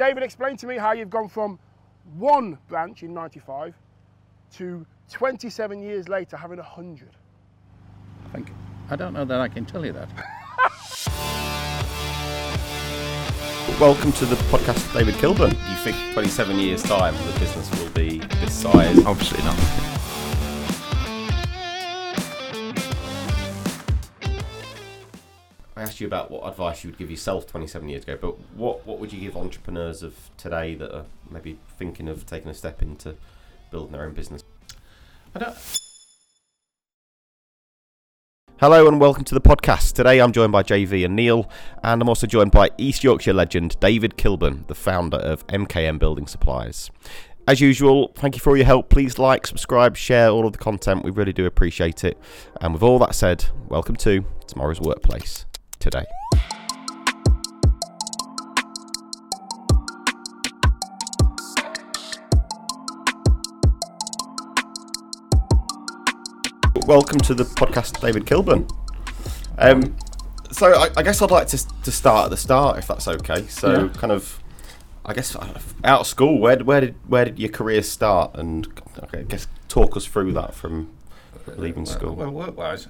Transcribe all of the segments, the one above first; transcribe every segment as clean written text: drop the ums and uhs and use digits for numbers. David, explain to me how you've gone from one branch in 95 to 27 years later having 100. I don't know that I can tell you that. Welcome to the podcast, David Kilburn. You think 27 years' time the business will be this size? Obviously not. I asked you about what advice you would give yourself 27 years ago, but what would you give entrepreneurs of today that are maybe thinking of taking a step into building their own business? Hello and welcome to the podcast. Today I'm joined by JV and Neil, and I'm also joined by East Yorkshire legend David Kilburn, the founder of MKM Building Supplies. As usual, thank you for all your help. Please like, subscribe, share all of the content. We really do appreciate it. And with all that said, welcome to Tomorrow's Workplace Today. Welcome to the podcast, David Kilburn. So I guess I'd like to start at the start, if that's okay. So yeah. Kind of, I guess, out of school, where did your career start? And I guess talk us through that from leaving school. Well, work-wise,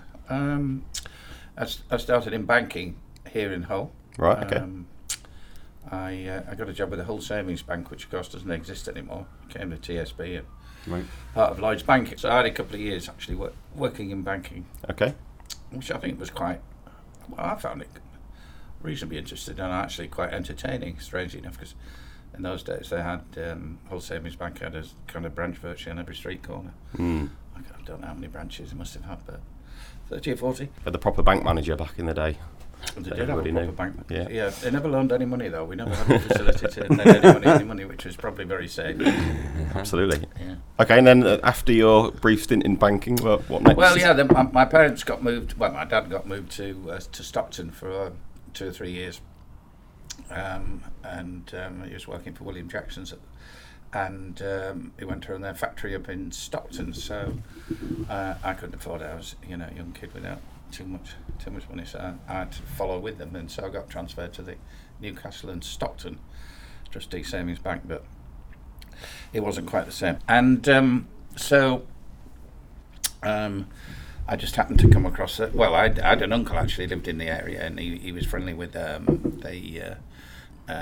I started in banking here in Hull. Right. Okay. I got a job with the Hull Savings Bank, which of course doesn't exist anymore. Came to TSB. And right. Part of Lloyd's Bank. So I had a couple of years actually working in banking. Okay. Which I think was quite, well, I found it reasonably interesting and actually quite entertaining, strangely enough, because in those days they had, Hull Savings Bank had a kind of branch virtually on every street corner. Mm. I don't know how many branches it must have had, but 30 or 40. But the proper bank manager back in the day. They did have a proper bank manager. Yeah. They never loaned any money though. We never had the facility to lend anybody any money, which was probably very safe. Absolutely. Yeah. Okay, and then after your brief stint in banking, what next? Well, yeah, my parents got moved. Well, my dad got moved to Stockton for 2 or 3 years, and he was working for William Jackson's, and he went to run their factory up in Stockton. So I couldn't afford it. I was, a young kid without too much money, so I had to follow with them, and so I got transferred to the Newcastle and Stockton Trustee Savings Bank, but it wasn't quite the same. And so I just happened to come across it. Well, I had an uncle actually lived in the area, and he was friendly with the I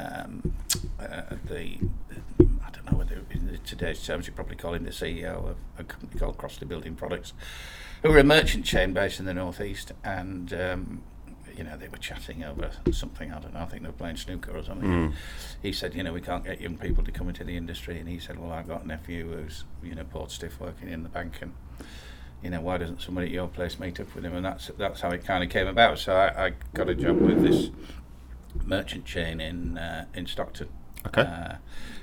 don't know whether in today's terms you probably call him the CEO of a company called Crossley Building Products, who were a merchant chain based in the northeast, and they were chatting over something, I don't know, I think they were playing snooker or something. Mm. He said, we can't get young people to come into the industry, and he said, well, I've got a nephew who's, port stiff working in the bank, and why doesn't somebody at your place meet up with him? And that's how it kind of came about. So I got a job with this merchant chain in Stockton. Okay.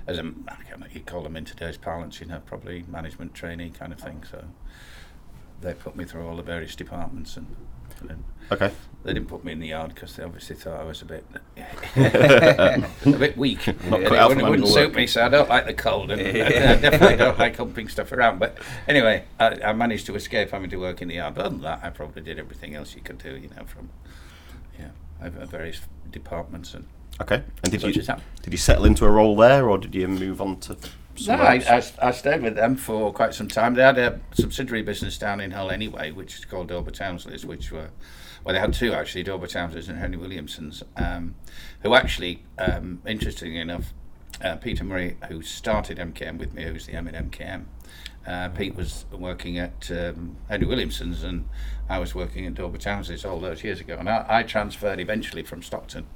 As I don't know, you call them in today's parlance, probably management trainee kind of thing. So they put me through all the various departments, and okay. They didn't put me in the yard because they obviously thought I was a bit weak. It wouldn't suit me, so I don't like the cold, and I definitely don't like humping stuff around. But anyway, I managed to escape having to work in the yard. But other than that, I probably did everything else you could do, from various departments and. Okay, and did you settle into a role there, or did you move on to? No, I stayed with them for quite some time. They had a subsidiary business down in Hull anyway, which is called Doberta Townsley's, they had two actually, Doberta Townsley's and Henry Williamson's, who actually, interestingly enough, Peter Murray, who started MKM with me, who's the M in MKM, Pete was working at Henry Williamson's, and I was working at Doberta Townsley's all those years ago, and I transferred eventually from Stockton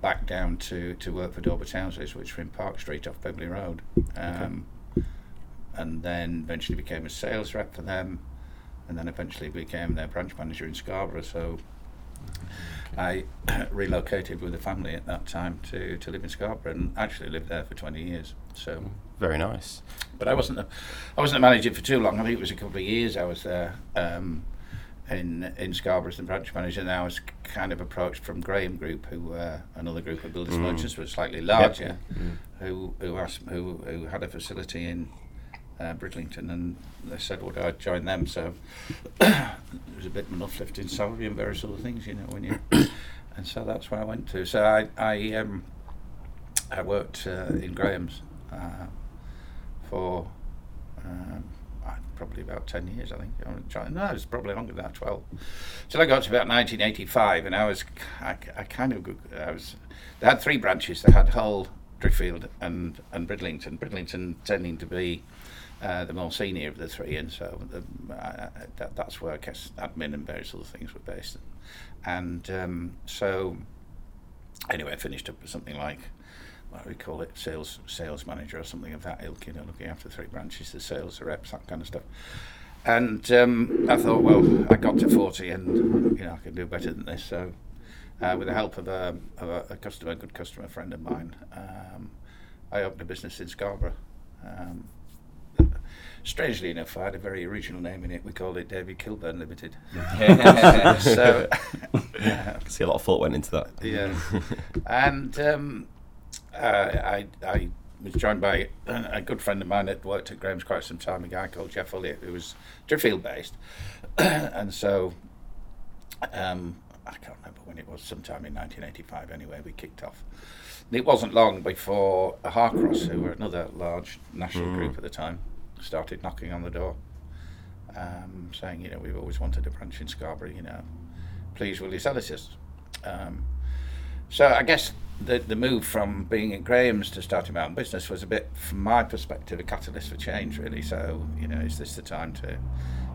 back down to work for Doberta Townsley's, which were in Park Street off Beverley Road, and then eventually became a sales rep for them, and then eventually became their branch manager in Scarborough. So okay. I relocated with the family at that time to live in Scarborough, and actually lived there for 20 years. So very nice. But I wasn't a manager for too long. I think it was a couple of years I was there. In Scarborough as the branch manager, and I was kind of approached from Graham Group, who were another group of builders merchants, was slightly larger, who had a facility in Bridlington, and they said, "Would I join them?" So there was a bit of an uplift in salary and various other things, and so that's where I went to. So I I worked in Graham's for probably about 10 years, I think. No, it was probably longer than that, 12. So I got to about 1985, and I was, they had three branches. They had Hull, Driftfield and Bridlington. Bridlington tending to be the more senior of the three, and so that's where I guess admin and various other things were based. And so anyway, I finished up with something like, what do we call it, sales manager or something of that ilk, you know, looking after three branches, the sales, the reps, that kind of stuff. And I thought, well, I got to 40 and, you know, I can do better than this. So with the help of a good customer friend of mine, I opened a business in Scarborough. Strangely enough, I had a very original name in it. We called it David Kilburn Limited. So I can see a lot of thought went into that. Yeah, and I was joined by a good friend of mine that worked at Graham's quite some time, a guy called Geoff Ollier, who was Driffield based, and so I can't remember when it was. Sometime in 1985, anyway, we kicked off. And it wasn't long before Harcross, who were another large national group at the time, started knocking on the door, saying, you know, we've always wanted a branch in Scarborough, you know, please will you sell it to us? So I guess the move from being in Graham's to starting my own business was a bit, from my perspective, a catalyst for change, really. So, you know, is this the time to,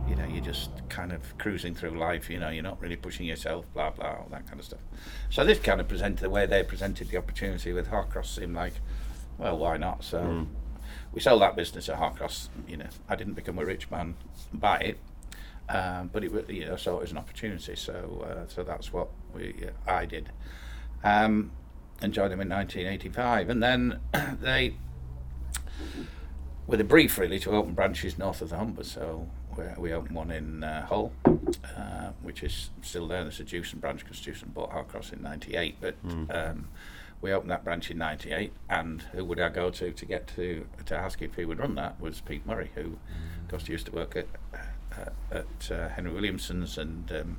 you know, you're just kind of cruising through life, you know, you're not really pushing yourself, blah, blah, all that kind of stuff. So this kind of presented, the way they presented the opportunity with Harcross seemed like, well, why not? So we sold that business at Harcross. You know, I didn't become a rich man by it, but it, you know, so it was an opportunity. So, so that's what I did. And joined them in 1985, and then they, with a brief really to open branches north of the Humber. So we opened one in Hull, which is still there. There's a Jewson branch because Jewson bought Harcross in '98, but. We opened that branch in 98, and who would I go to get to ask if he would run that was Peter Murray, who of course used to work at Henry Williamson's, and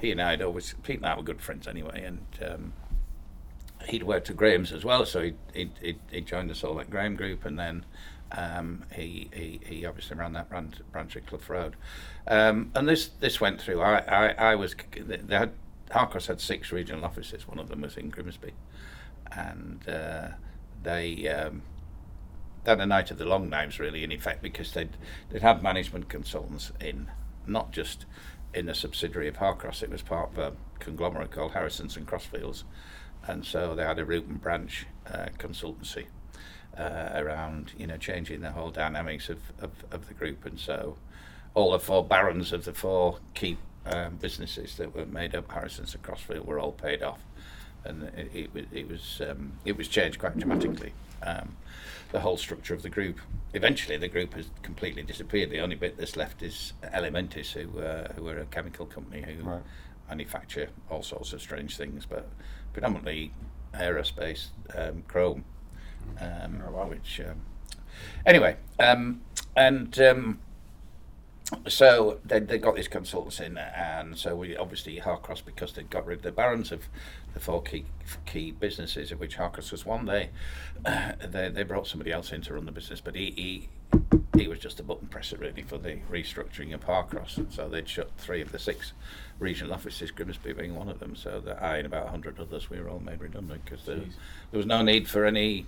he and I had always, Pete and I were good friends anyway, and he'd worked at Graham's as well, so he joined us all at Graham Group, and then he obviously ran that branch at Clough Road, and this went through. I was, they had, Harcross had six regional offices. One of them was in Grimsby, and they had a night of the long knives, really, in effect, because they'd had management consultants in, not just in a subsidiary of Harcross. It was part of a conglomerate called Harrison's and Crossfield's, and so they had a root and branch consultancy around, you know, changing the whole dynamics of the group, and so all the four barons of the four key businesses that were made up, Harrison's and Crossfield, were all paid off, and it was changed quite dramatically. The whole structure of the group. Eventually, the group has completely disappeared. The only bit that's left is Elementis, who are a chemical company who manufacture all sorts of strange things, but predominantly aerospace chrome, which anyway, and. So they got these consultants in, and so we obviously Harcross, because they'd got rid of the barons of the four key businesses, of which Harcross was one. They brought somebody else in to run the business, but he was just a button presser really for the restructuring of Harcross, and so they'd shut three of the six regional offices, Grimsby being one of them. So that I and about 100 others, we were all made redundant because there was no need for any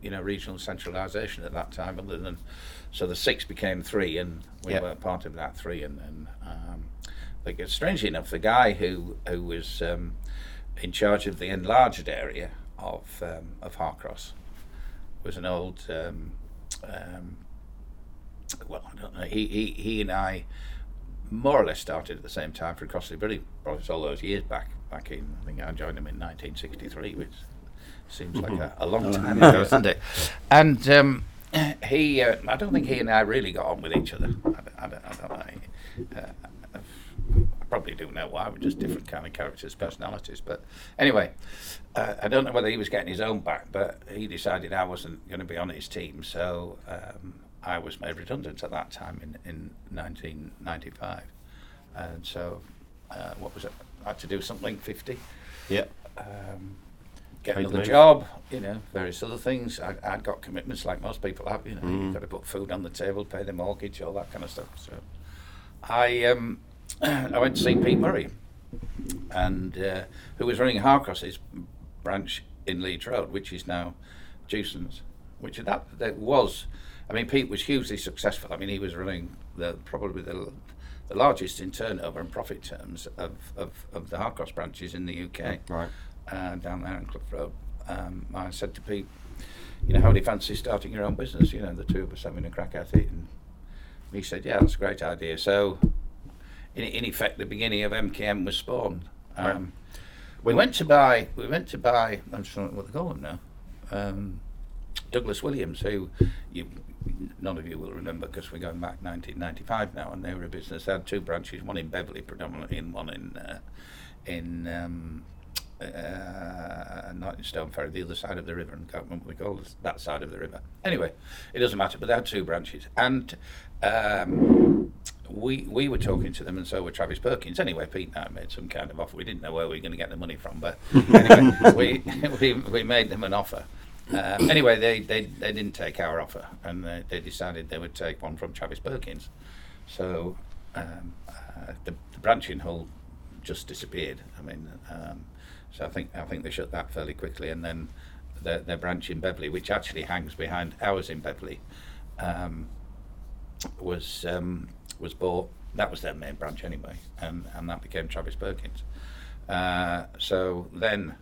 you know, regional centralisation at that time, other than. So the six became three, and we were part of that three. And then, like, strangely enough, the guy who was in charge of the enlarged area of Harcross was an old. Well, I don't know. He and I more or less started at the same time for Crossley Building Products all those years back. Back in, I think I joined him in 1963, which seems like a long time ago, doesn't it? And. He, I don't think he and I really got on with each other. I don't know. I probably do know why. We're just different kind of characters, personalities. But anyway, I don't know whether he was getting his own back, but he decided I wasn't going to be on his team. So I was made redundant at that time in 1995. And so what was it? I had to do something, 50. Yeah. getting a job, you know, various other things. I'd got commitments like most people have, you know, you've got to put food on the table, pay the mortgage, all that kind of stuff. So I went to see Pete Murray, and who was running Harcross's branch in Leeds Road, which is now Jewson's, which that was, I mean, Pete was hugely successful. I mean, he was running probably the largest in turnover and profit terms of the Harcross branches in the UK, right, down there in Cliff Road. I said to Pete, you know, how do you fancy starting your own business? You know, the two of us having a crack at it. And he said, yeah, that's a great idea. So in effect, the beginning of MKM was spawned. Right. We went to buy, I'm just wondering what they call them now, Douglas Williams, who none of you will remember because we're going back 1995 now, and they were a business. They had two branches, one in Beverley predominantly, and one not in Stoneferry, the other side of the river, and can't remember what we call that side of the river. Anyway, it doesn't matter, but they had two branches, and we were talking to them, and so were Travis Perkins. Anyway, Pete and I made some kind of offer. We didn't know where we were going to get the money from, but anyway, we made them an offer. Anyway, they didn't take our offer, and they decided they would take one from Travis Perkins. So the branch in Hull just disappeared. I mean, so I think they shut that fairly quickly, and then their branch in Beverley, which actually hangs behind ours in Beverley, was bought. That was their main branch anyway, and that became Travis Perkins. So then.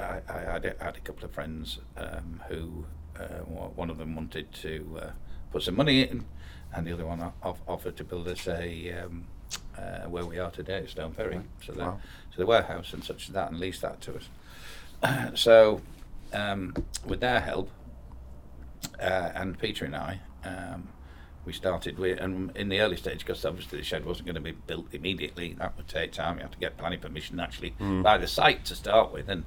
I had a couple of friends who one of them wanted to put some money in, and the other one offered to build us where we are today, Stoneferry, so the warehouse and such as that, and lease that to us. So with their help, and Peter and I, we started with, and in the early stage, because obviously the shed wasn't going to be built immediately, that would take time. You have to get planning permission actually by the site to start with, and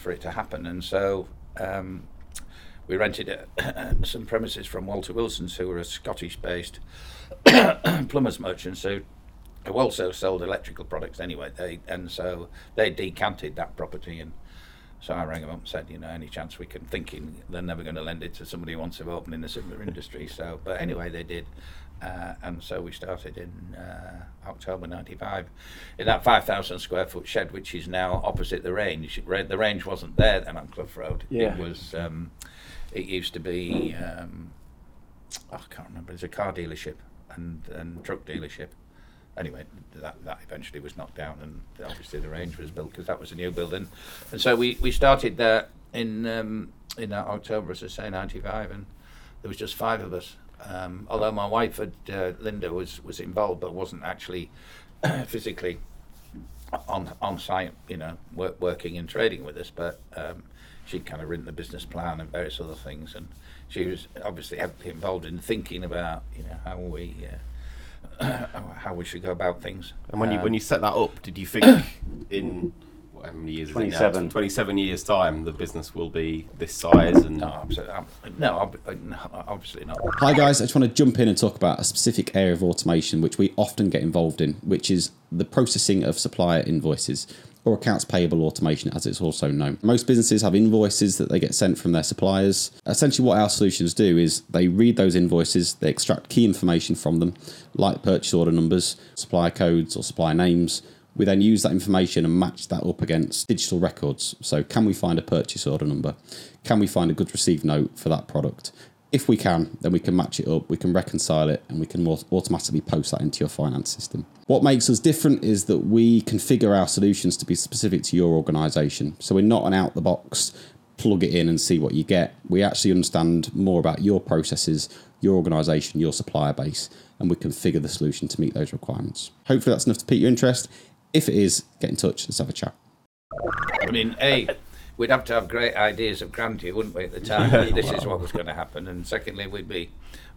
for it to happen. And so we rented some premises from Walter Wilson's, who were a Scottish-based plumbers merchants who also sold electrical products anyway. So they decanted that property, and so I rang them up and said, you know, any chance we can, thinking they're never going to lend it to somebody who wants to open in a similar industry. So, but anyway, they did. And so we started in October 95 in that 5,000 square foot shed, which is now opposite the range. The range wasn't there then on Cliff Road. Yeah. It was, it used to be, I can't remember, it was a car dealership and truck dealership. Anyway, that eventually was knocked down, and obviously the range was built because that was a new building. And so we started there in October, as I say, 95, and there was just five of us. Although my wife, Linda, was involved, but wasn't actually physically on site, you know, working and trading with us. But she'd kind of written the business plan and various other things, and she was obviously heavily involved in thinking about, you know, how we should go about things. And when you set that up, did you think in how many years? 27. 27 years time, the business will be this size? And no, obviously not. Hi guys, I just want to jump in and talk about a specific area of automation which we often get involved in, which is the processing of supplier invoices, or accounts payable automation as it's also known. Most businesses have invoices that they get sent from their suppliers. Essentially what our solutions do is they read those invoices, they extract key information from them, like purchase order numbers, supplier codes or supplier names. We then use that information and match that up against digital records. So can we find a purchase order number? Can we find a goods received note for that product? If we can, then we can match it up, we can reconcile it, and we can automatically post that into your finance system. What makes us different is that we configure our solutions to be specific to your organisation. So we're not an out-the-box, plug it in and see what you get. We actually understand more about your processes, your organisation, your supplier base, and we configure the solution to meet those requirements. Hopefully that's enough to pique your interest. If it is, get in touch, let's have a chat. I mean, we'd have to have great ideas of grandeur, wouldn't we, at the time? This is what was going to happen. And secondly, we'd be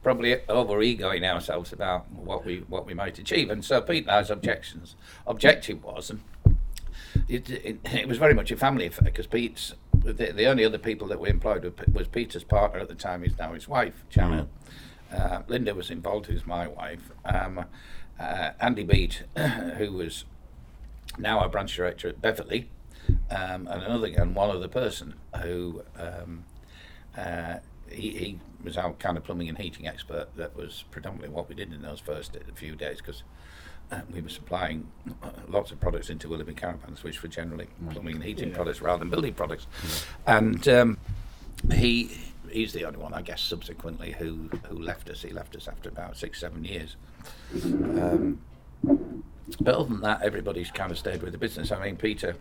probably over-egoing ourselves about what we might achieve. And so Pete and I's objective was, and it was very much a family affair, because Pete's, the only other people that we employed was Peter's partner at the time, is now his wife, Janet. Linda was involved, who's my wife. Andy Beat, who was now our branch director at Beverley, and one other person who he was our kind of plumbing and heating expert. That was predominantly what we did in those first few days, because we were supplying lots of products into Willoughby Caravans, which were generally plumbing and heating products rather than building products. Yeah. And he's the only one, I guess, subsequently who left us. He left us after about 6-7 years. But other than that, everybody's kind of stayed with the business. I mean, Peter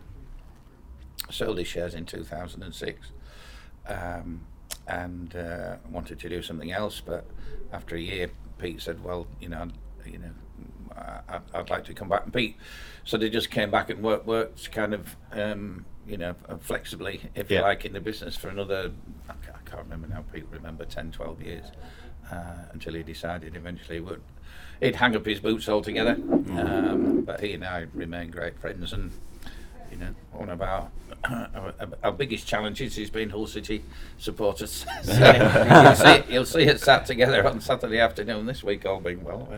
sold his shares in 2006 and wanted to do something else, but after a year, Pete said, well, you know, I'd like to come back and Pete. So they just came back and worked kind of, flexibly, if you like, in the business for another, I can't remember now, Pete remember 10, 12 years. Until he decided eventually he'd hang up his boots altogether. But he and I remain great friends, and one of our biggest challenges has been Hull City supporters. You'll see us sat together on Saturday afternoon this week, all being well,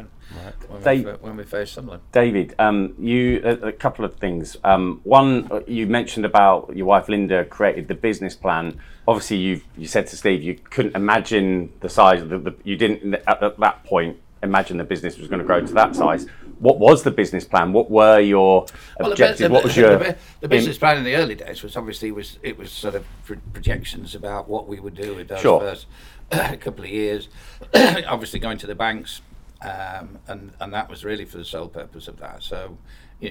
when we face Sunderland. David, you a couple of things. One, you mentioned about your wife Linda created the business plan. Obviously, you said to Steve you couldn't imagine the size of you didn't at that point imagine the business was going to grow to that size. What was the business plan? What were your objectives? The business plan in the early days was obviously it was sort of projections about what we would do with those first couple of years. Obviously going to the banks, and that was really for the sole purpose of that. So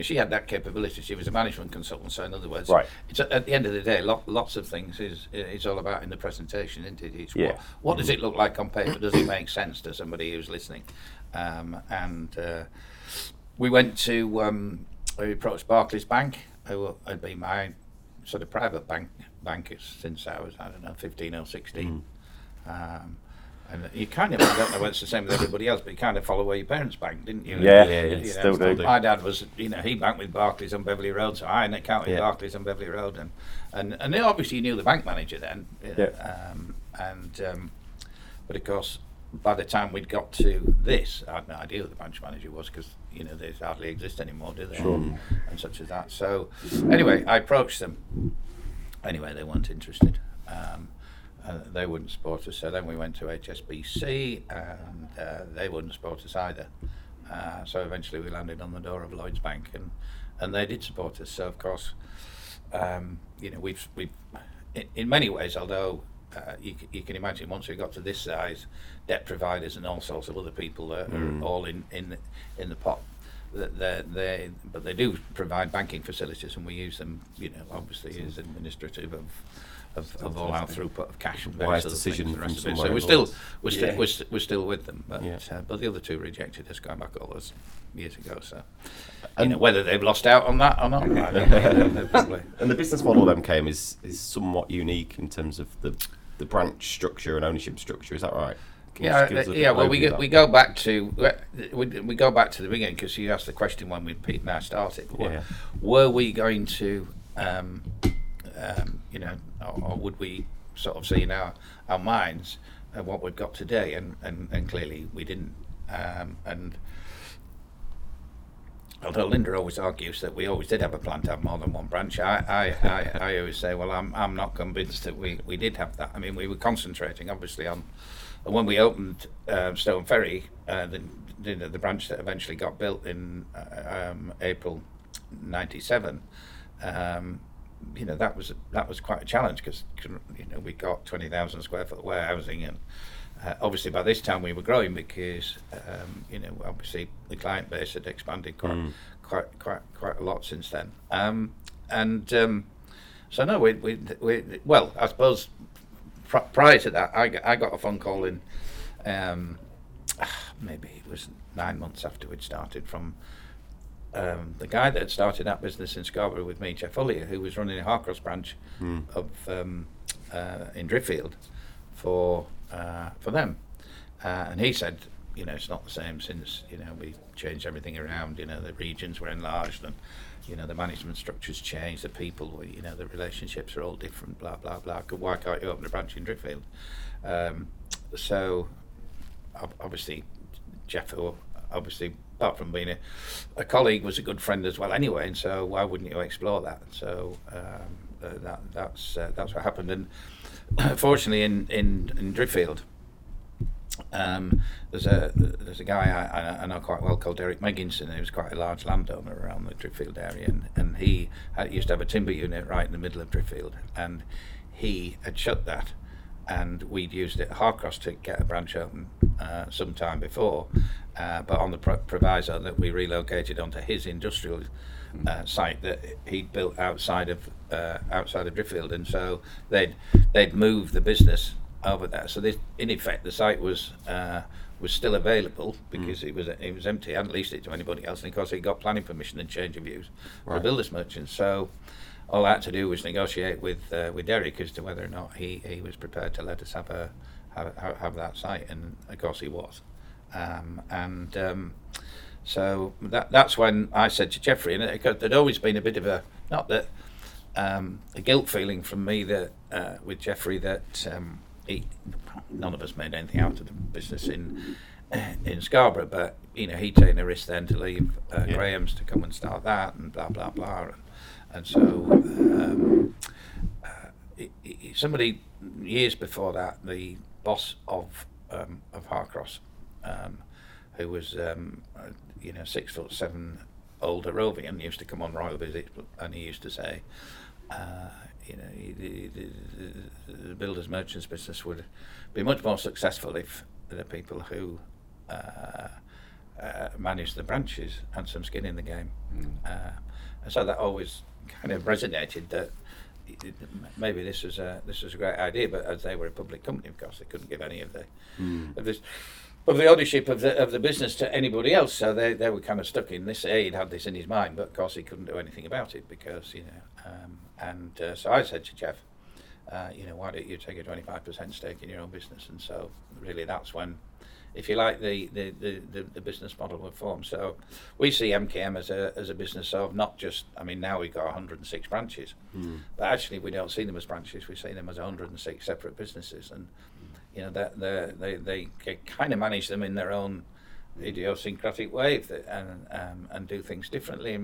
she had that capability. She was a management consultant. So in other words, it's at the end of the day, lots of things it's all about in the presentation, isn't it? It's what does it look like on paper? Does it make sense to somebody who's listening? We went to, we approached Barclays Bank, who had been my sort of private bankers since I was, 15 or 16. And you kind of, I don't know whether it's the same with everybody else, but you kind of follow where your parents banked, didn't you? Still do. My dad was, he banked with Barclays on Beverley Road, so I had an account with Barclays on Beverley Road. And they obviously knew the bank manager then. But of course, by the time we'd got to this, I had no idea who the branch manager was, because they hardly exist anymore, do they? Sure. And such as that. So anyway, I approached them. Anyway, they weren't interested. They wouldn't support us. So then we went to HSBC, and they wouldn't support us either. So eventually we landed on the door of Lloyd's Bank, and they did support us. So of course, we've in many ways, although. You can imagine once we got to this size, debt providers and all sorts of other people are all in the pot. But they do provide banking facilities, and we use them. Obviously, as administrative of all our throughput of cash and various other things. So we're still with them. But the other two rejected us going back all those years ago. So whether they've lost out on that or not, I don't know, probably. And the business model MKM is somewhat unique in terms of the branch structure and ownership structure, is that right? Well, we go back to the beginning, because you asked the question when we Pete and I started. Were we going to, or would we sort of see in our minds what we've got today? And clearly we didn't. And although Linda always argues that we always did have a plan to have more than one branch, I always say, well, I'm not convinced that we did have that. I mean, we were concentrating obviously on. And when we opened Stone Ferry, the branch that eventually got built in April '97, that was quite a challenge, because we got 20,000 square foot warehousing, and obviously by this time we were growing, because obviously the client base had expanded quite a lot since then, so no, we well, I suppose. Prior to that, I got a phone call in, maybe it was 9 months after we'd started, from the guy that had started that business in Scarborough with me, Geoff Ollier, who was running a Harcross branch of in Driffield for them, and he said, it's not the same since we changed everything around. The regions were enlarged, and the management structures changed, the people, the relationships are all different, blah, blah, blah. Why can't you open a branch in Driffield? So, obviously, Geoff, who obviously apart from being a colleague, was a good friend as well anyway, and so why wouldn't you explore that? So that's what happened. And fortunately in Driffield, there's a guy I know quite well called Derek Meginson, who's quite a large landowner around the Driffield area, and he used to have a timber unit right in the middle of Driffield, and he had shut that, and we'd used it at Harcross to get a branch open some time before, but on the proviso that we relocated onto his industrial site that he'd built outside of Driffield, and so they'd moved the business over there. So this, in effect, the site was still available because it was empty. I hadn't leased it to anybody else, and of course he got planning permission and change of use for a builder's merchant. So all I had to do was negotiate with Derek as to whether or not he was prepared to let us have that site, and of course he was. So that's when I said to Geoffrey, and because there'd always been a bit of a guilt feeling from me that with Geoffrey that none of us made anything out of the business in Scarborough, but he'd taken a risk then to leave Graham's to come and start that, and blah blah blah, and so somebody years before that, the boss of Harcross, who was 6'7" old Harrovian, used to come on royal visits, and he used to say, the builders' merchants business would be much more successful if the people who managed the branches had some skin in the game. And so that always kind of resonated that maybe this was a great idea, but as they were a public company, of course, they couldn't give any of the ownership of the business to anybody else, so they were kind of stuck in this. He'd had this in his mind, but of course he couldn't do anything about it because so I said to Geoff, why don't you take a 25% stake in your own business? And so really that's when, if you like, the business model would form. So we see MKM as a business of not just, now we've got 106 branches, but actually we don't see them as branches, we see them as 106 separate businesses, and that they kind of manage them in their own idiosyncratic way and do things differently,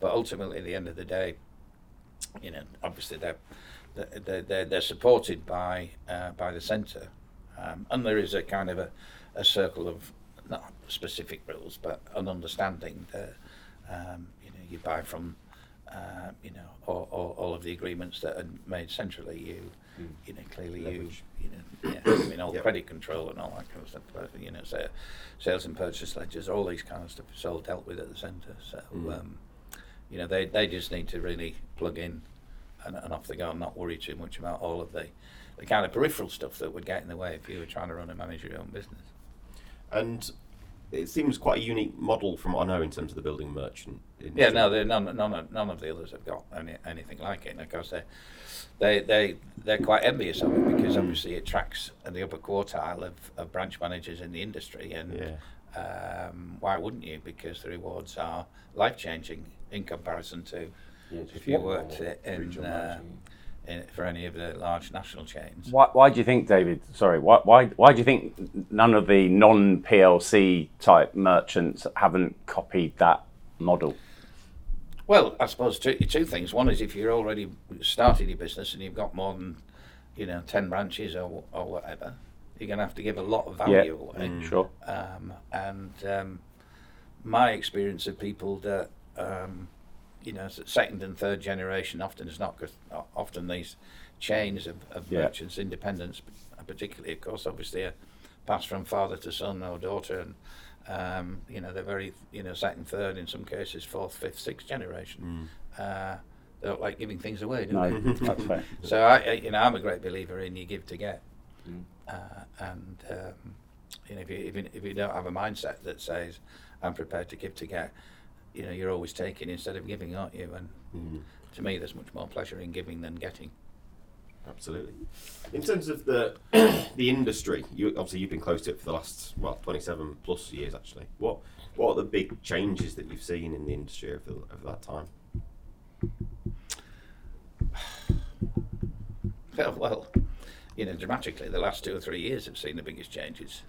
but ultimately at the end of the day, obviously they're supported by the centre, and there is a kind of a circle of not specific rules but an understanding that you buy from all of the agreements that are made centrally. Clearly leverage. Credit control and all that kind of stuff, so sales and purchase ledgers, all these kind of stuff is all dealt with at the centre. So they just need to really plug in and off they go, and not worry too much about all of the kind of peripheral stuff that would get in the way if you were trying to run and manage your own business. And it seems quite a unique model from what I know in terms of the building merchant industry. Yeah, no, none of the others have got anything like it. And of course, they're quite envious of it because obviously it tracks the upper quartile of branch managers in the industry. And why wouldn't you? Because the rewards are life-changing in comparison to if you worked for any of the large national chains. Why do you think, David? Sorry, why do you think none of the non-PLC type merchants haven't copied that model? Well, I suppose two things. One is if you're already started your business and you've got more than 10 branches or whatever, you're going to have to give a lot of value away. Sure. My experience of people that second and third generation often is not, because often these chains of merchants, independents particularly, of course, obviously are passed from father to son or daughter, and they're very second, third, in some cases fourth, fifth, sixth generation. They don't like giving things away, don't they? So I'm a great believer in you give to get, if you don't have a mindset that says I'm prepared to give to get, you're always taking instead of giving, aren't you? And to me, there's much more pleasure in giving than getting. Absolutely. In terms of the industry, you've been close to it for the last 27 plus years actually. What are the big changes that you've seen in the industry over that time? you know, dramatically, the last 2 or 3 years have seen the biggest changes,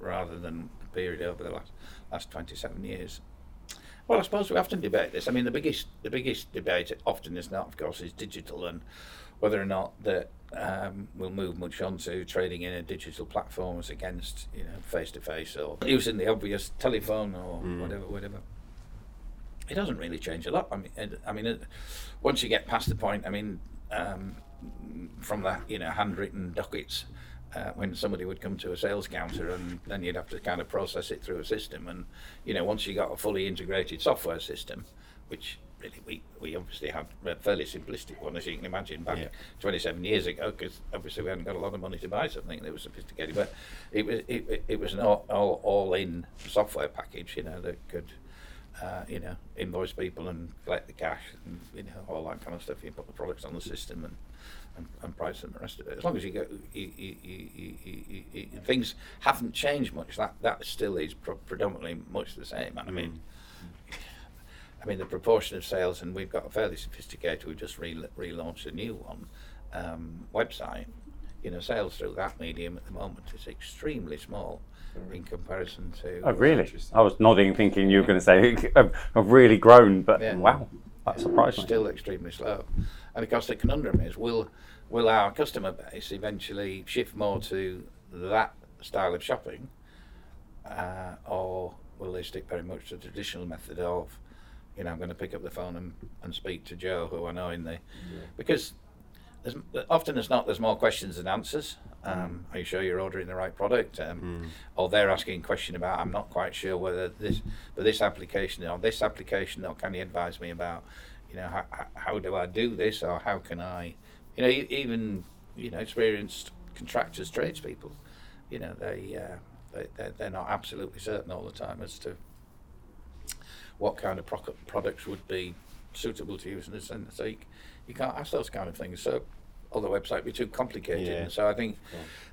rather than the period over the last 27 years. Well, I suppose we often debate this. I mean, the biggest debate often is not, of course, is digital and whether or not that we'll move much on to trading in a digital platform as against, you know, face-to-face or using the obvious telephone or whatever. It doesn't really change a lot. I mean, once you get past the point, I mean, from that, you know, handwritten dockets, when somebody would come to a sales counter and then you'd have to kind of process it through a system. And, you know, once you got a fully integrated software system, which really we obviously had a fairly simplistic one, as you can imagine, back 27 years ago, because obviously we hadn't got a lot of money to buy something that was sophisticated. But it was an all-in software package, you know, that could... you know, invoice people and collect the cash and, you know, all that kind of stuff. You put the products on the system and price them, the rest of it. As long as you go, things haven't changed much. That still is predominantly much the same. And I mean, the proportion of sales, and we've got a fairly sophisticated, we've just relaunched a new one, website. You know, sales through that medium at the moment is extremely small in comparison to... Oh, really? I was nodding, thinking you were going to say, I've really grown, but wow, that surprised me. Still extremely slow. And of course, the conundrum is, will our customer base eventually shift more to that style of shopping, or will they stick very much to the traditional method of, you know, I'm going to pick up the phone and speak to Joe, who I know in the... Because often as not, there's more questions than answers. Are you sure you're ordering the right product? Or they're asking a question about, I'm not quite sure whether this application, or can you advise me about, you know, how do I do this, or how can I, you know, even, you know, experienced contractors, tradespeople, you know, they're not absolutely certain all the time as to what kind of products would be suitable to use, and so you can't ask those kind of things. So, or the website would be too complicated. And so I think,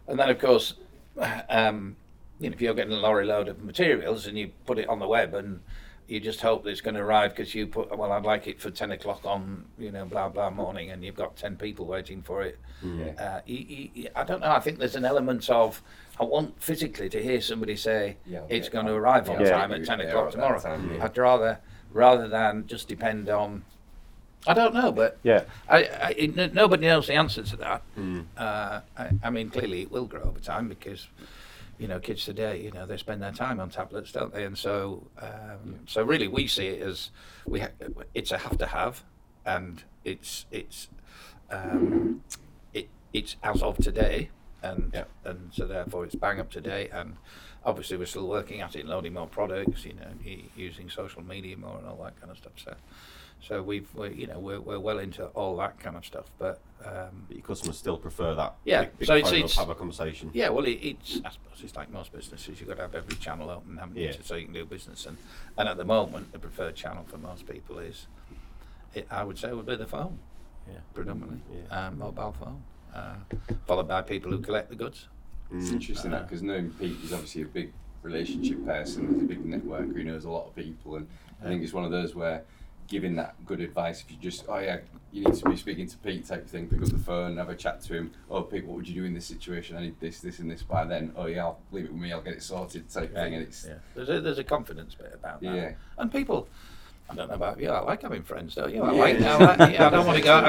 and then of course, you know, if you're getting a lorry load of materials and you put it on the web and you just hope that it's going to arrive because you put, well, I'd like it for 10 o'clock on, you know, blah, blah morning, and you've got 10 people waiting for it. I don't know. I think there's an element of, I want physically to hear somebody say, it's going to arrive on time at 10 o'clock tomorrow. I'd rather than just depend on, I don't know, but nobody knows the answer to that. I mean, clearly it will grow over time because, you know, kids today, you know, they spend their time on tablets, don't they? And so, so really, we see it as it's a have-to-have, and it's as of today, and so therefore it's bang up to date. And obviously, we're still working at it, loading more products, you know, using social media more and all that kind of stuff. So we're well into all that kind of stuff, but your customers still prefer that. So it's have a conversation. Yeah, well, it's I suppose it's like most businesses. You've got to have every channel open, haven't you, so you can do business. And at the moment, the preferred channel for most people would be the phone, predominantly, mobile phone, followed by people who collect the goods. It's interesting that, because knowing Pete is obviously a big relationship person, he's a big networker, he knows a lot of people, and I think it's one of those where, giving that good advice, if you just, you need to be speaking to Pete type of thing, pick up the phone, have a chat to him, Pete, what would you do in this situation? I need this, this and this by then, I'll leave it with me, I'll get it sorted type thing. And it's there's a confidence bit about that. Yeah. And people, I don't know about you, I like having friends, don't you? I don't want to go,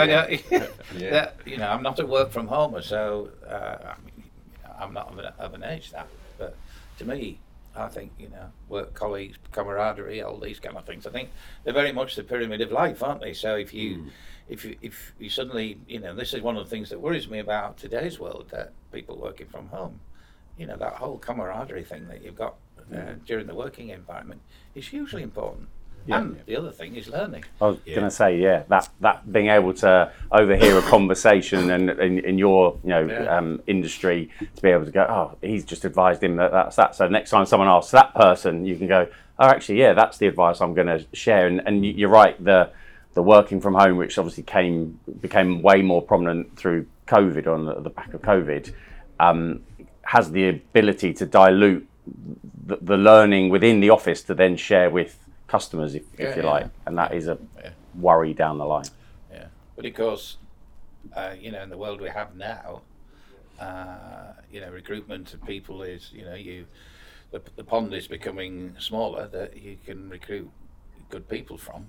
you know, I'm not at work from home, so I mean, you know, I'm not of an age that, but to me, I think, you know, work colleagues, camaraderie, all these kind of things. I think they're very much the pyramid of life, aren't they? So if you suddenly, you know, this is one of the things that worries me about today's world, that people working from home, you know, that whole camaraderie thing that you've got during the working environment is hugely important. Yeah. And the other thing is learning. I was going to say, that being able to overhear a conversation and in your, you know, industry, to be able to go, he's just advised him that's that. So next time someone asks that person, you can go, actually, that's the advice I'm going to share. And you're right, the working from home, which obviously became way more prominent through COVID, on the back of COVID, has the ability to dilute the learning within the office to then share with customers, if you like, and that is a worry down the line. But of course, you know, in the world we have now, recruitment of people is, the pond is becoming smaller that you can recruit good people from.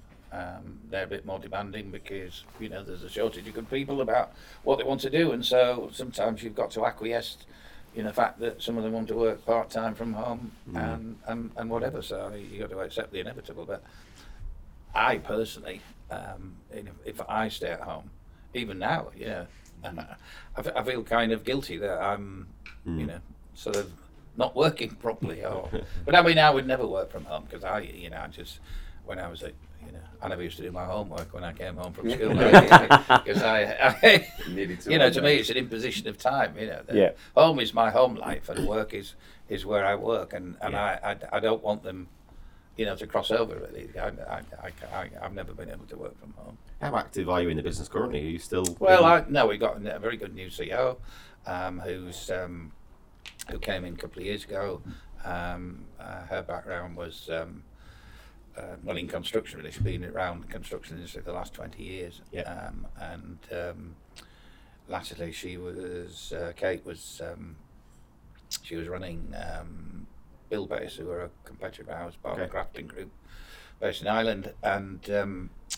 They're a bit more demanding because, there's a shortage of good people about what they want to do. And so sometimes you've got to acquiesce in the fact that some of them want to work part-time from home and whatever. So you've got to accept the inevitable. But I personally, if I stay at home, even now, I feel kind of guilty that I'm, sort of not working properly. But I mean, I would never work from home because when I was at, I never used to do my homework when I came home from school because I needed to. To me, it's an imposition of time. Home is my home life, and work is where I work, and I don't want them, to cross over. Really, I've never been able to work from home. How active are you in the business currently? Are you still? Well, we've got a very good new CEO, who came in a couple of years ago. Her background was. In construction, really, she's been around the construction industry for the last 20 years. Yep. Latterly, she was Kate was running Bill Base, who were a competitor of ours, part of the Grafton Group, based in Ireland, and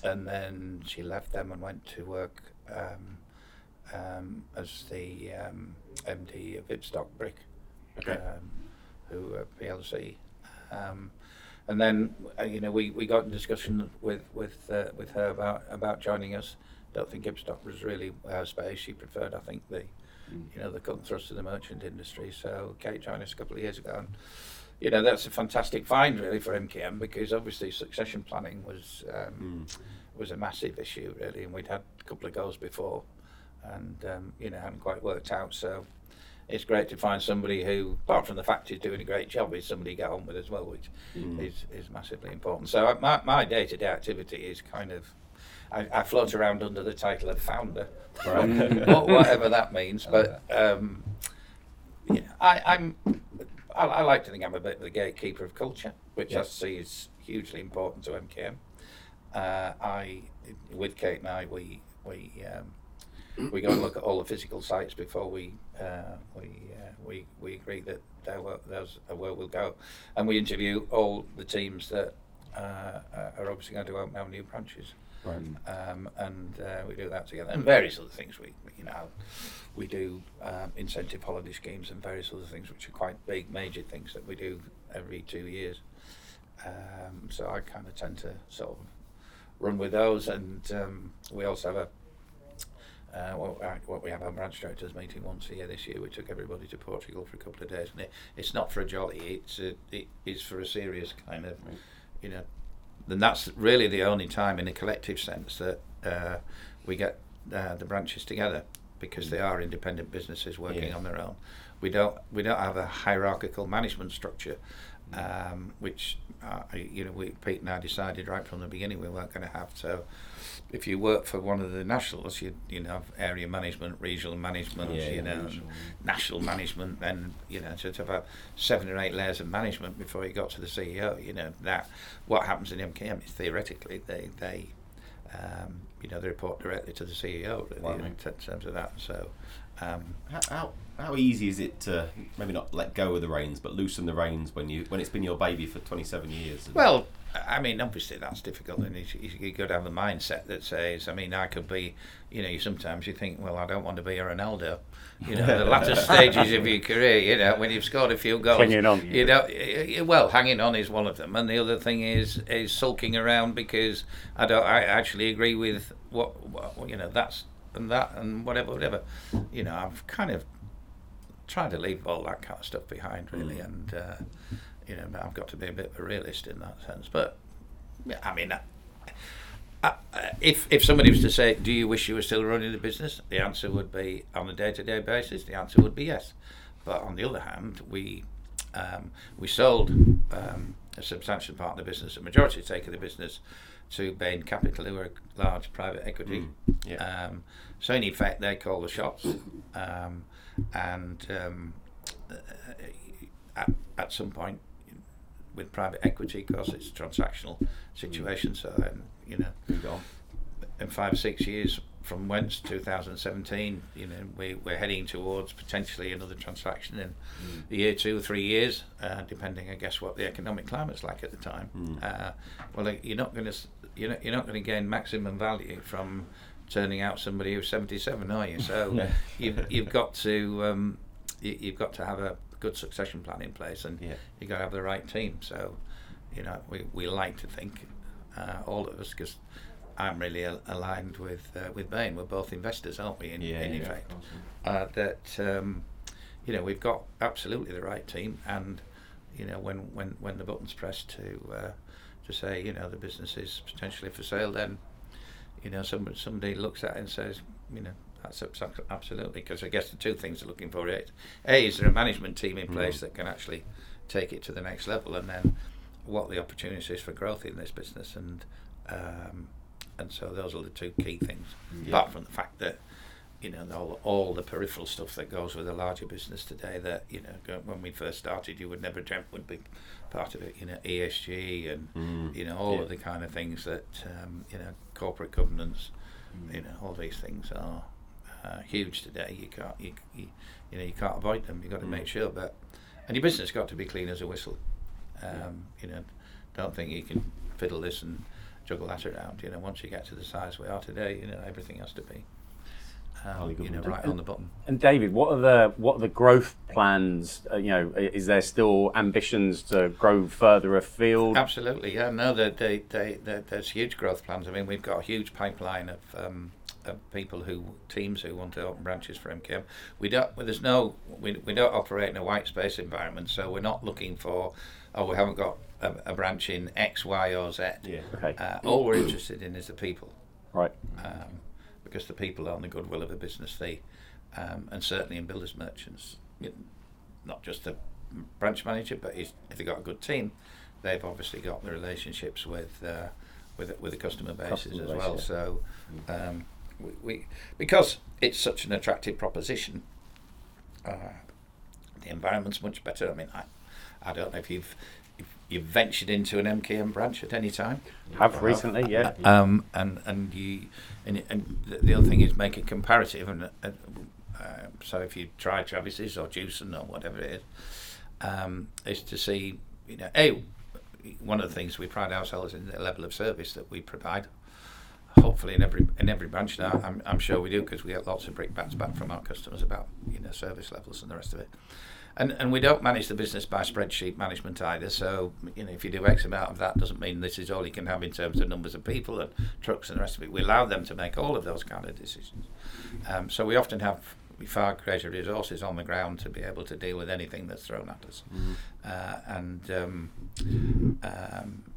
then she left them and went to work as the MD of Ibstock Brick, who PLC. And then, we got in discussion with her about joining us. Don't think Ibstock was really our space. She preferred, I think, the cut and thrust of the merchant industry. So Kate joined us a couple of years ago. And, that's a fantastic find, really, for MKM, because obviously succession planning was a massive issue, really. And we'd had a couple of goals before and, hadn't quite worked out. So it's great to find somebody who, apart from the fact he's doing a great job, is somebody you get on with as well, which is massively important. So my day-to-day activity is kind of, I float around under the title of founder, whatever that means. But I like to think I'm a bit of the gatekeeper of culture, which I see is hugely important to MKM. With Kate and I, we go and look at all the physical sites before we agree that those are where we'll go, and we interview all the teams that are obviously going to open our new branches, we do that together and various other things. We do incentive holiday schemes and various other things which are quite big, major things that we do every 2 years. So I kind of tend to sort of run with those, and we also have a. We have our branch directors meeting once a year this year. We took everybody to Portugal for a couple of days, and it's not for a jolly. It is for a serious kind of, Then that's really the only time, in a collective sense, that we get the branches together, because they are independent businesses working on their own. We don't have a hierarchical management structure, which Pete and I decided right from the beginning we weren't going to have. So if you work for one of the nationals, you have area management, regional management, national management, then sort of have 7 or 8 layers of management before you got to the CEO. Now what happens in MKM is theoretically they report directly to the CEO in terms of that. So how easy is it to maybe not let go of the reins, but loosen the reins when it's been your baby for 27 years? Well, I mean, obviously that's difficult, and you've got to have the mindset that says, I mean, I could be, sometimes you think, well, I don't want to be a Ronaldo. The latter stages of your career, when you've scored a few goals. Hanging on. Hanging on is one of them. And the other thing is sulking around because I actually agree with what that's, and that, and whatever. I've kind of tried to leave all that kind of stuff behind, really, and, I've got to be a bit of a realist in that sense. But I mean, if somebody was to say, do you wish you were still running the business, the answer would be, on a day-to-day basis, the answer would be yes. But on the other hand, we sold a substantial part of the business, a majority stake of the business, to Bain Capital, who are a large private equity. So in effect, they call the shots, at some point, with private equity, because it's a transactional situation. So, in 5 or 6 years, from whence 2017, you know, we're heading towards potentially another transaction in a year, 2 or 3 years, depending, I guess, what the economic climate's like at the time. Well, you're not going to gain maximum value from turning out somebody who's 77, are you? So you've got to have a good succession plan in place, and you've got to have the right team. So, you know, we like to think, all of us, because I'm really aligned with Bain. We're both investors, aren't we? In effect, that you know, we've got absolutely the right team, and you know, when the button's pressed to say, you know, the business is potentially for sale, then you know, somebody looks at it and says, you know, that's absolutely, because I guess the two things they're looking for is, A, is there a management team in place that can actually take it to the next level, and then what the opportunities for growth in this business, and so those are the two key things. Apart from the fact that, you know, all the peripheral stuff that goes with a larger business today, that, you know, when we first started, you would never dreamt would be part of it. You know, ESG and you know, all of the kind of things that you know, corporate governance, you know, all these things are huge today. You can't avoid them. You've got to make sure that, and your business got to be clean as a whistle. You know, don't think you can fiddle this and juggle that around. You know, once you get to the size we are today, you know, everything has to be you know, right on the button. And David, what are the growth plans? You know, is there still ambitions to grow further afield? Absolutely, yeah. No, there's huge growth plans. I mean, we've got a huge pipeline of people teams who want to open branches for MKM. We don't operate in a white space environment, so we're not looking for, oh, we haven't got a branch in X, Y, or Z. Yeah. Okay. All we're interested in is the people. Right. Because the people own the goodwill of the business, and certainly in builders merchants, not just the branch manager, but if they've got a good team, they've obviously got the relationships with the customer bases as well. Yeah. So we because it's such an attractive proposition, the environment's much better. I mean, I don't know if you've ventured into an MKM branch at any time. Have recently, yeah. And the other thing is make it comparative. And so if you try Travis's or Jewson or whatever it is to see, you know, one of the things we pride ourselves in, the level of service that we provide. Hopefully in every branch now, I'm sure we do, because we get lots of brickbats back from our customers about, you know, service levels and the rest of it. And we don't manage the business by spreadsheet management either. So, you know, if you do X amount of that, doesn't mean this is all you can have in terms of numbers of people and trucks and the rest of it. We allow them to make all of those kind of decisions. So we often have far greater resources on the ground to be able to deal with anything that's thrown at us.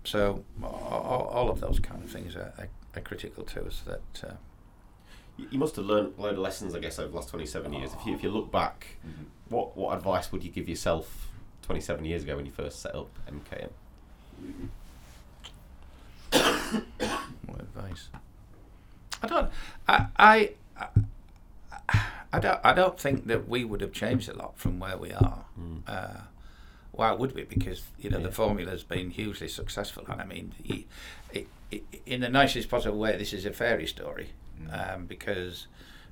So all of those kind of things are critical to us. That you must have learned a load of lessons, I guess, over the last 27 years. If you look back, what advice would you give yourself 27 years ago when you first set up MKM? What advice? I don't think that we would have changed a lot from where we are. Why would we? Because, you know, the formula's been hugely successful, and I mean, in the nicest possible way, this is a fairy story, because,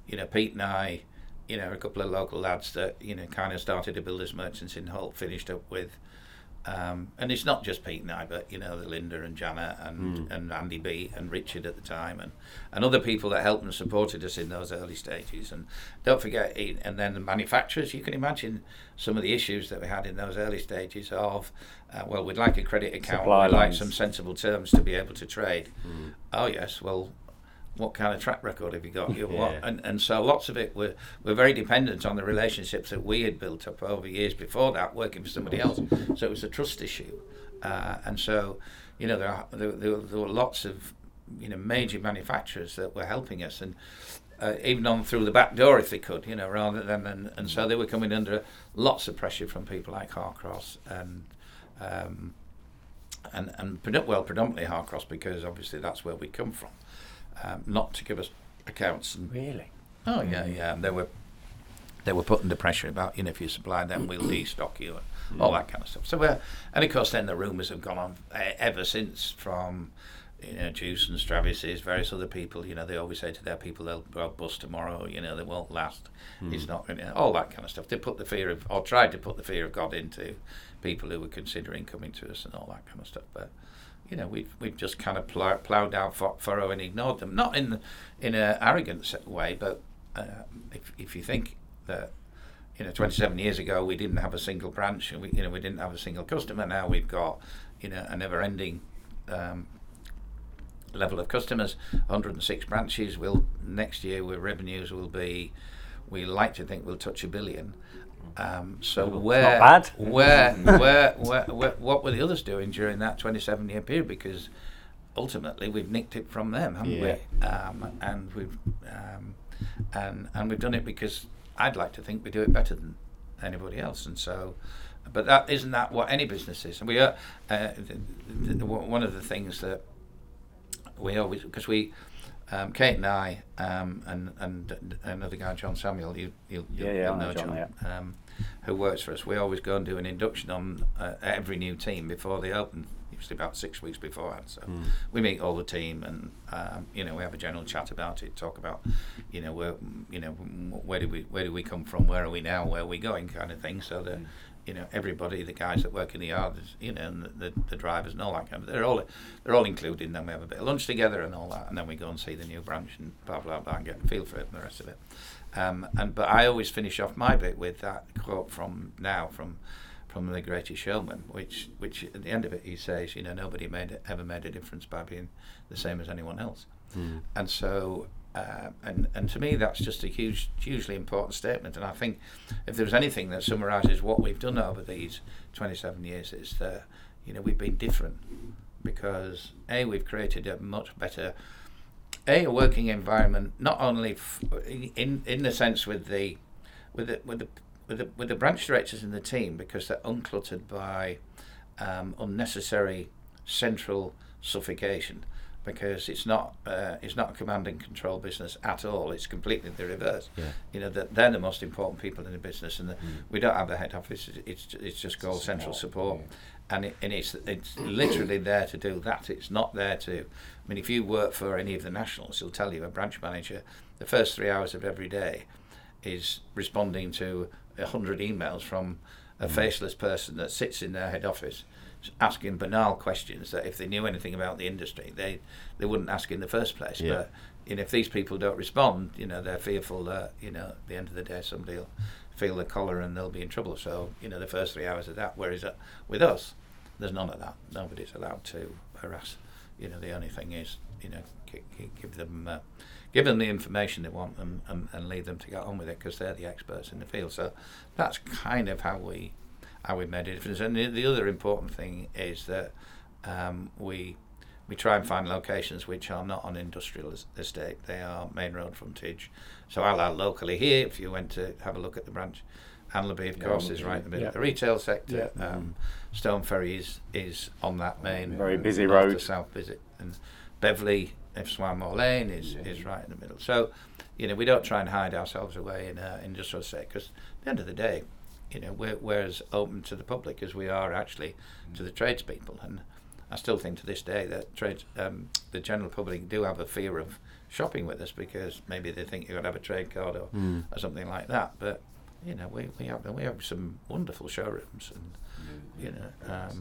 you know, Pete and I, you know, a couple of local lads that, you know, kind of started a builders merchants in Hull, finished up with, and it's not just Pete and I, but, you know, the Linda and Janet and Andy Beat and Richard at the time, and other people that helped and supported us in those early stages. And don't forget, and then the manufacturers, you can imagine some of the issues that we had in those early stages of, well, we'd like a credit account, we'd like some sensible terms to be able to trade. Oh yes, well, what kind of track record have you got? And so lots of it were very dependent on the relationships that we had built up over years before that, working for somebody else. So it was a trust issue, and so, you know, there were lots of, you know, major manufacturers that were helping us, and even on through the back door if they could, you know, rather than and so they were coming under lots of pressure from people like Harcross and predominantly Harcross, because obviously that's where we come from. Not to give us accounts. And, really? Oh yeah, yeah. And they were put under pressure about, you know, if you supply them, we'll destock you and all that kind of stuff. So and of course then the rumours have gone on ever since from, you know, Jewson's, Travis's, various other people, you know, they always say to their people, they'll bust tomorrow, you know, they won't last. It's not, you know, all that kind of stuff. They put the fear of, or tried to put the fear of God into people who were considering coming to us and all that kind of stuff. But, you know, we've just kind of ploughed down furrow and ignored them. Not in an arrogant way, but if you think that, you know, 27 years ago we didn't have a single branch and we didn't have a single customer. Now we've got, you know, a never-ending level of customers, 106 branches. Next year our revenues will be, we like to think we'll touch $1 billion. So where what were the others doing during that 27-year period? Because ultimately we've nicked it from them, haven't we? And we've done it because I'd like to think we do it better than anybody else, and so. But that isn't that what any business is. And we are one of the things that we always, because we, Kate and I, and another guy, John Samuel, you'll know John, who works for us. We always go and do an induction on every new team before they open, usually about 6 weeks beforehand. So we meet all the team, and you know, we have a general chat about it, talk about, you know, where do we come from, where are we now, where are we going, kind of thing. So that you know, everybody, the guys that work in the yard, you know, and the drivers and all that kind of, they're all included. And then we have a bit of lunch together and all that, and then we go and see the new branch and blah blah blah and get a feel for it and the rest of it. But I always finish off my bit with that quote from The Greatest Showman, which at the end of it he says, you know, nobody ever made a difference by being the same as anyone else. And so. And to me, that's just a hugely important statement. And I think if there was anything that summarises what we've done over these 27 years, it's that, you know, we've been different because we've created a much better a working environment, not only in the sense with the branch directors and the team, because they're uncluttered by unnecessary central suffocation. Because it's not a command and control business at all. It's completely the reverse. Yeah. You know, that they're the most important people in the business, and we don't have a head office. It's just called central support, and it's literally there to do that. It's not there to. I mean, if you work for any of the nationals, they'll tell you a branch manager, the first 3 hours of every day, is responding to 100 emails from a faceless person that sits in their head office, asking banal questions that if they knew anything about the industry they wouldn't ask in the first place. But you know, if these people don't respond, you know, they're fearful that, you know, at the end of the day somebody'll feel the collar and they'll be in trouble. So, you know, the first 3 hours of that, whereas with us there's none of that. Nobody's allowed to harass. You know, the only thing is, you know, give them the information they want and leave them to get on with it, because they're the experts in the field. So that's kind of how we made a difference. And the other important thing is that we try and find locations which are not on industrial estate. They are main road frontage. So locally here, if you went to have a look at the branch, Anleby, of course, is right in the middle of the retail sector. Stone Ferry is on that main, very busy road to south visit, and Beverley, if Swanmore Lane is right in the middle. So, you know, we don't try and hide ourselves away in industrial estate, because at the end of the day, you know, we're as open to the public as we are actually to the tradespeople. And I still think to this day that the general public do have a fear of shopping with us, because maybe they think you've got to have a trade card or something like that. But, you know, we have some wonderful showrooms, and you know,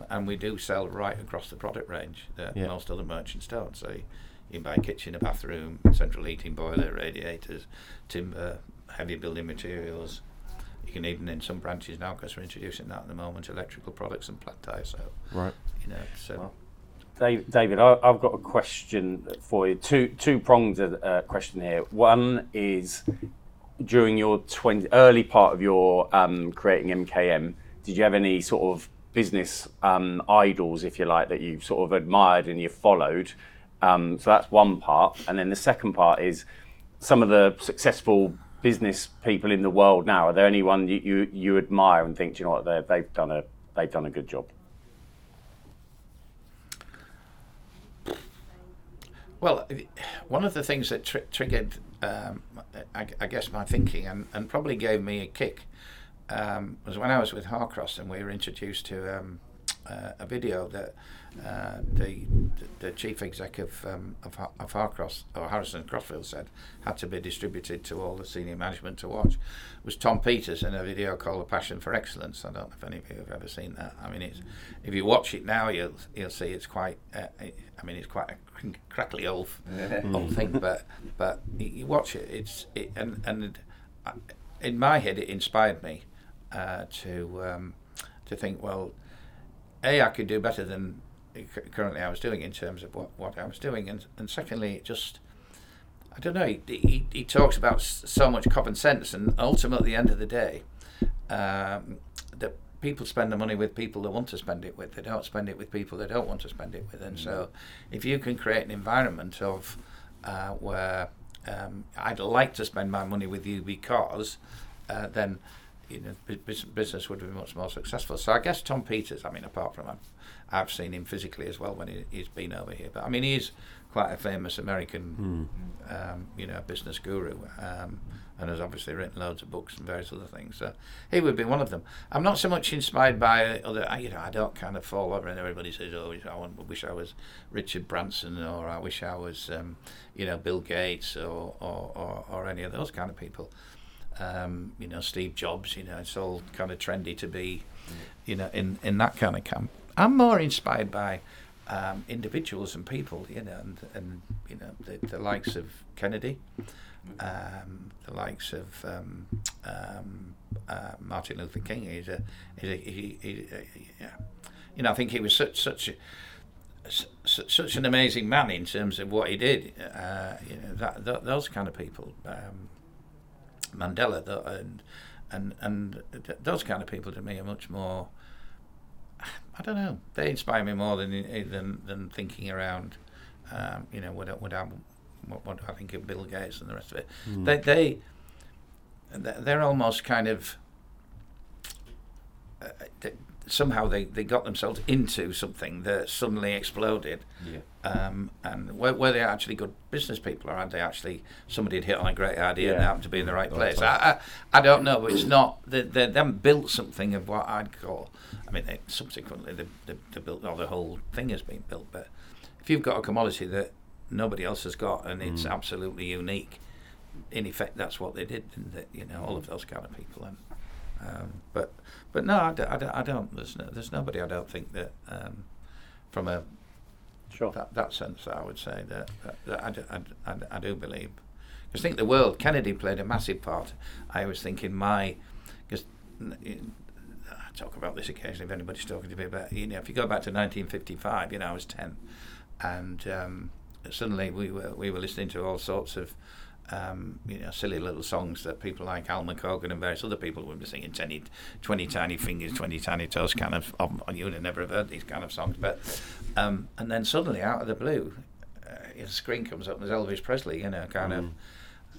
and we do sell right across the product range that most other merchants don't. So you can buy a kitchen, a bathroom, central heating, boiler, radiators, timber, heavy building materials. You can even, in some branches now, because we're introducing that at the moment, electrical products and plant tyres. So, you know, so. Well, David, I've got a question for you. Two pronged question here. One is, during your early part of your creating MKM, did you have any sort of business idols, if you like, that you've sort of admired and you've followed? So that's one part. And then the second part is some of the successful business people in the world now. Are there anyone you admire and think, do you know what, they've done a good job? Well, one of the things that triggered, I guess, my thinking and probably gave me a kick was when I was with Harcross and we were introduced to a video that the chief executive of Harcross or Harrison's and Crossfield's said had to be distributed to all the senior management to watch, was Tom Peters in a video called "The Passion for Excellence." I don't know if any of you have ever seen that. I mean, it's, if you watch it now, you'll see it's quite. I mean, it's quite a crackly old thing, but you watch it. And in my head, it inspired me to think, well, A, I could do better than currently I was doing in terms of what I was doing, and secondly, it just, I don't know, he talks about so much common sense, and ultimately, at the end of the day, that people spend the money with people they want to spend it with. They don't spend it with people they don't want to spend it with, and so if you can create an environment of where I'd like to spend my money with you because then you know, business would be much more successful. So I guess Tom Peters, I mean, apart from I've seen him physically as well when he's been over here, but I mean, he's quite a famous American, you know, business guru, and has obviously written loads of books and various other things. So he would be one of them. I'm not so much inspired by other, you know, I don't kind of fall over and everybody says, oh, I wish I was Richard Branson, or I wish I was, you know, Bill Gates, or any of those kind of people. You know, Steve Jobs, you know, it's all kind of trendy to be, you know, in that kind of camp. I'm more inspired by individuals and people, you know, and you know, the likes of Kennedy, the likes of Martin Luther King. You know, I think he was such an amazing man in terms of what he did. You know, those kind of people. Mandela, and those kind of people to me are much more, I don't know, they inspire me more than thinking around, you know, what do I think of Bill Gates and the rest of it. They're almost kind of somehow they got themselves into something that suddenly exploded, and were they actually good business people, or had they actually somebody had hit on a great idea and happened to be in the right place? I don't know, but it's not they then built something of what I'd call. I mean, subsequently they built, or the whole thing has been built. But if you've got a commodity that nobody else has got and it's absolutely unique, in effect, that's what they did. Didn't they? You know, all of those kind of people. And, but no, I don't. There's nobody. I don't think that from a that sense, I would say that I do believe. Because I think the world, Kennedy played a massive part. I was thinking because I talk about this occasionally if anybody's talking to me about, you know, if you go back to 1955, you know, I was 10, and suddenly we were listening to all sorts of. You know, silly little songs that people like Al McCogan and various other people would be singing, 20 tiny fingers, 20 tiny toes, kind of, you would have never heard these kind of songs, but and then suddenly out of the blue a screen comes up and there's Elvis Presley, you know, kind of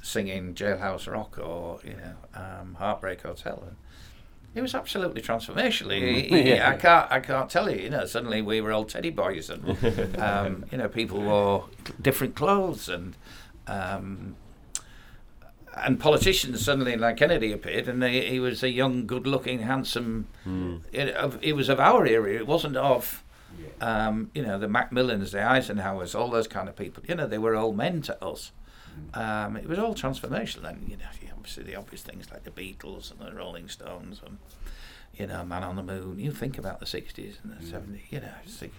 singing Jailhouse Rock, or you know, Heartbreak Hotel, and it was absolutely transformational. I can't tell you. You know, suddenly we were all teddy boys, and you know, people wore different clothes, and politicians suddenly, like Kennedy, appeared, and he was a young, good-looking, handsome. He was of our era. It wasn't of, you know, the Macmillans, the Eisenhowers, all those kind of people. You know, they were old men to us. It was all transformational. And you know, obviously the obvious things like the Beatles and the Rolling Stones, and you know, Man on the Moon. You think about the '60s and the '70s. You know, just think,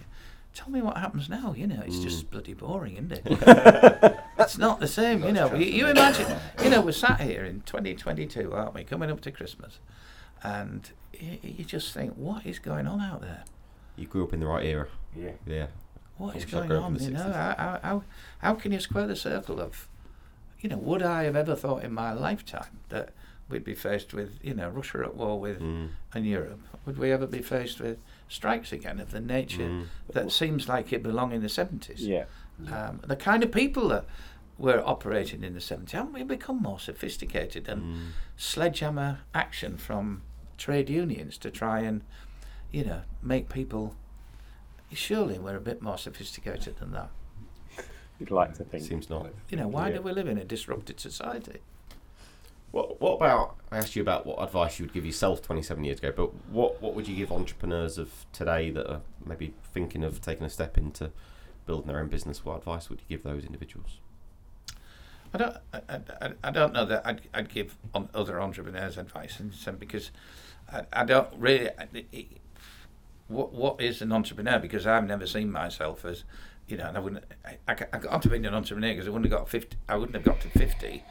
tell me what happens now. You know, it's just bloody boring, isn't it? It's not the same, you know. You imagine, you know, we're sat here in 2022, aren't we, coming up to Christmas, and you just think, what is going on out there? You grew up in the right era. Yeah. What is going on, you know? How can you square the circle of, you know, would I have ever thought in my lifetime that we'd be faced with, you know, Russia at war with and Europe? Would we ever be faced with strikes again of the nature that seems like it belonged in the 70s? The kind of people that were operating in the 70s, haven't we become more sophisticated, and sledgehammer action from trade unions to try and, you know, make people, surely we're a bit more sophisticated than that. You'd like to think. Seems not. You know, why do we live in a disrupted society? What about, I asked you about what advice you would give yourself 27 years ago, but what would you give entrepreneurs of today that are maybe thinking of taking a step into building their own business? What advice would you give those individuals? I don't know that I'd give on other entrepreneurs advice, because I don't really. What is an entrepreneur? Because I've never seen myself as, you know, and I wouldn't. I got to be an entrepreneur because I wouldn't have got 50. I wouldn't have got to 50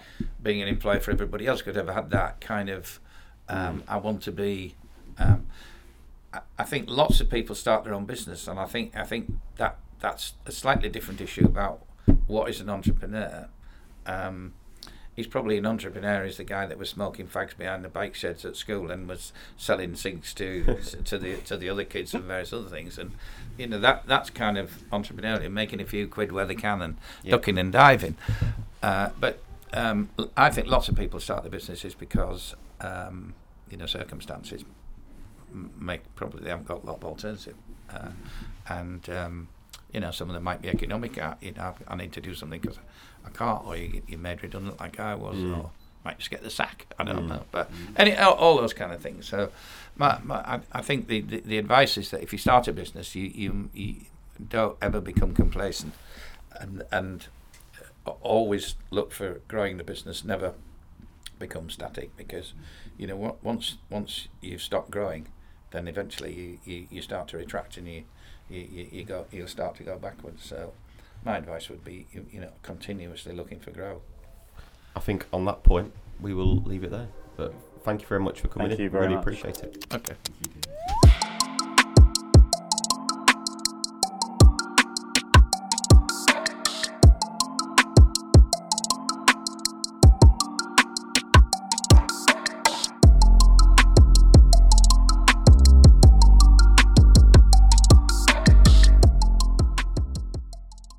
being an employer for everybody else. Could have had that kind of. I want to be. I think lots of people start their own business, and I think that's a slightly different issue about what is an entrepreneur. He's probably an entrepreneur. Is the guy that was smoking fags behind the bike sheds at school and was selling sinks to the other kids and various other things. And you know that's kind of entrepreneurial, making a few quid where they can and ducking and diving. But I think lots of people start their businesses because you know, circumstances make probably they haven't got a lot of alternative, and. You know, some of them might be economic. You know, I need to do something because I can't, or you made redundant like I was, or might just get the sack. I don't know, but all those kind of things. So, I think the advice is that if you start a business, you don't ever become complacent, and always look for growing the business. Never become static, because you know once you've stopped growing, then eventually you start to retract and you'll start to go backwards. So my advice would be, you know, continuously looking for growth. I think on that point we will leave it there, but thank you very much for coming in. Thank you very much. Really appreciate it. Okay.